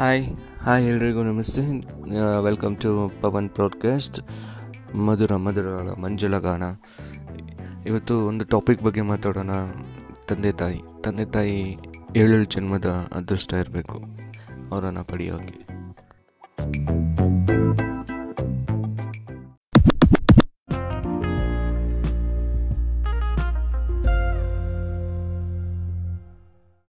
Hi ಎಲ್ರಿಗೂ ನಮಸ್ತೆ. Welcome to Pavan podcast. ಮಧುರ ಮಂಜುಳಗಾನ. ಇವತ್ತು ಒಂದು ಟಾಪಿಕ್ ಬಗ್ಗೆ ಮಾತಾಡೋಣ. ತಂದೆ ತಾಯಿ 7 ಜನ್ಮದ ಅದೃಷ್ಟ ಇರಬೇಕು ಅವರನ್ನು ಪಡೆಯೋಕ್ಕೆ.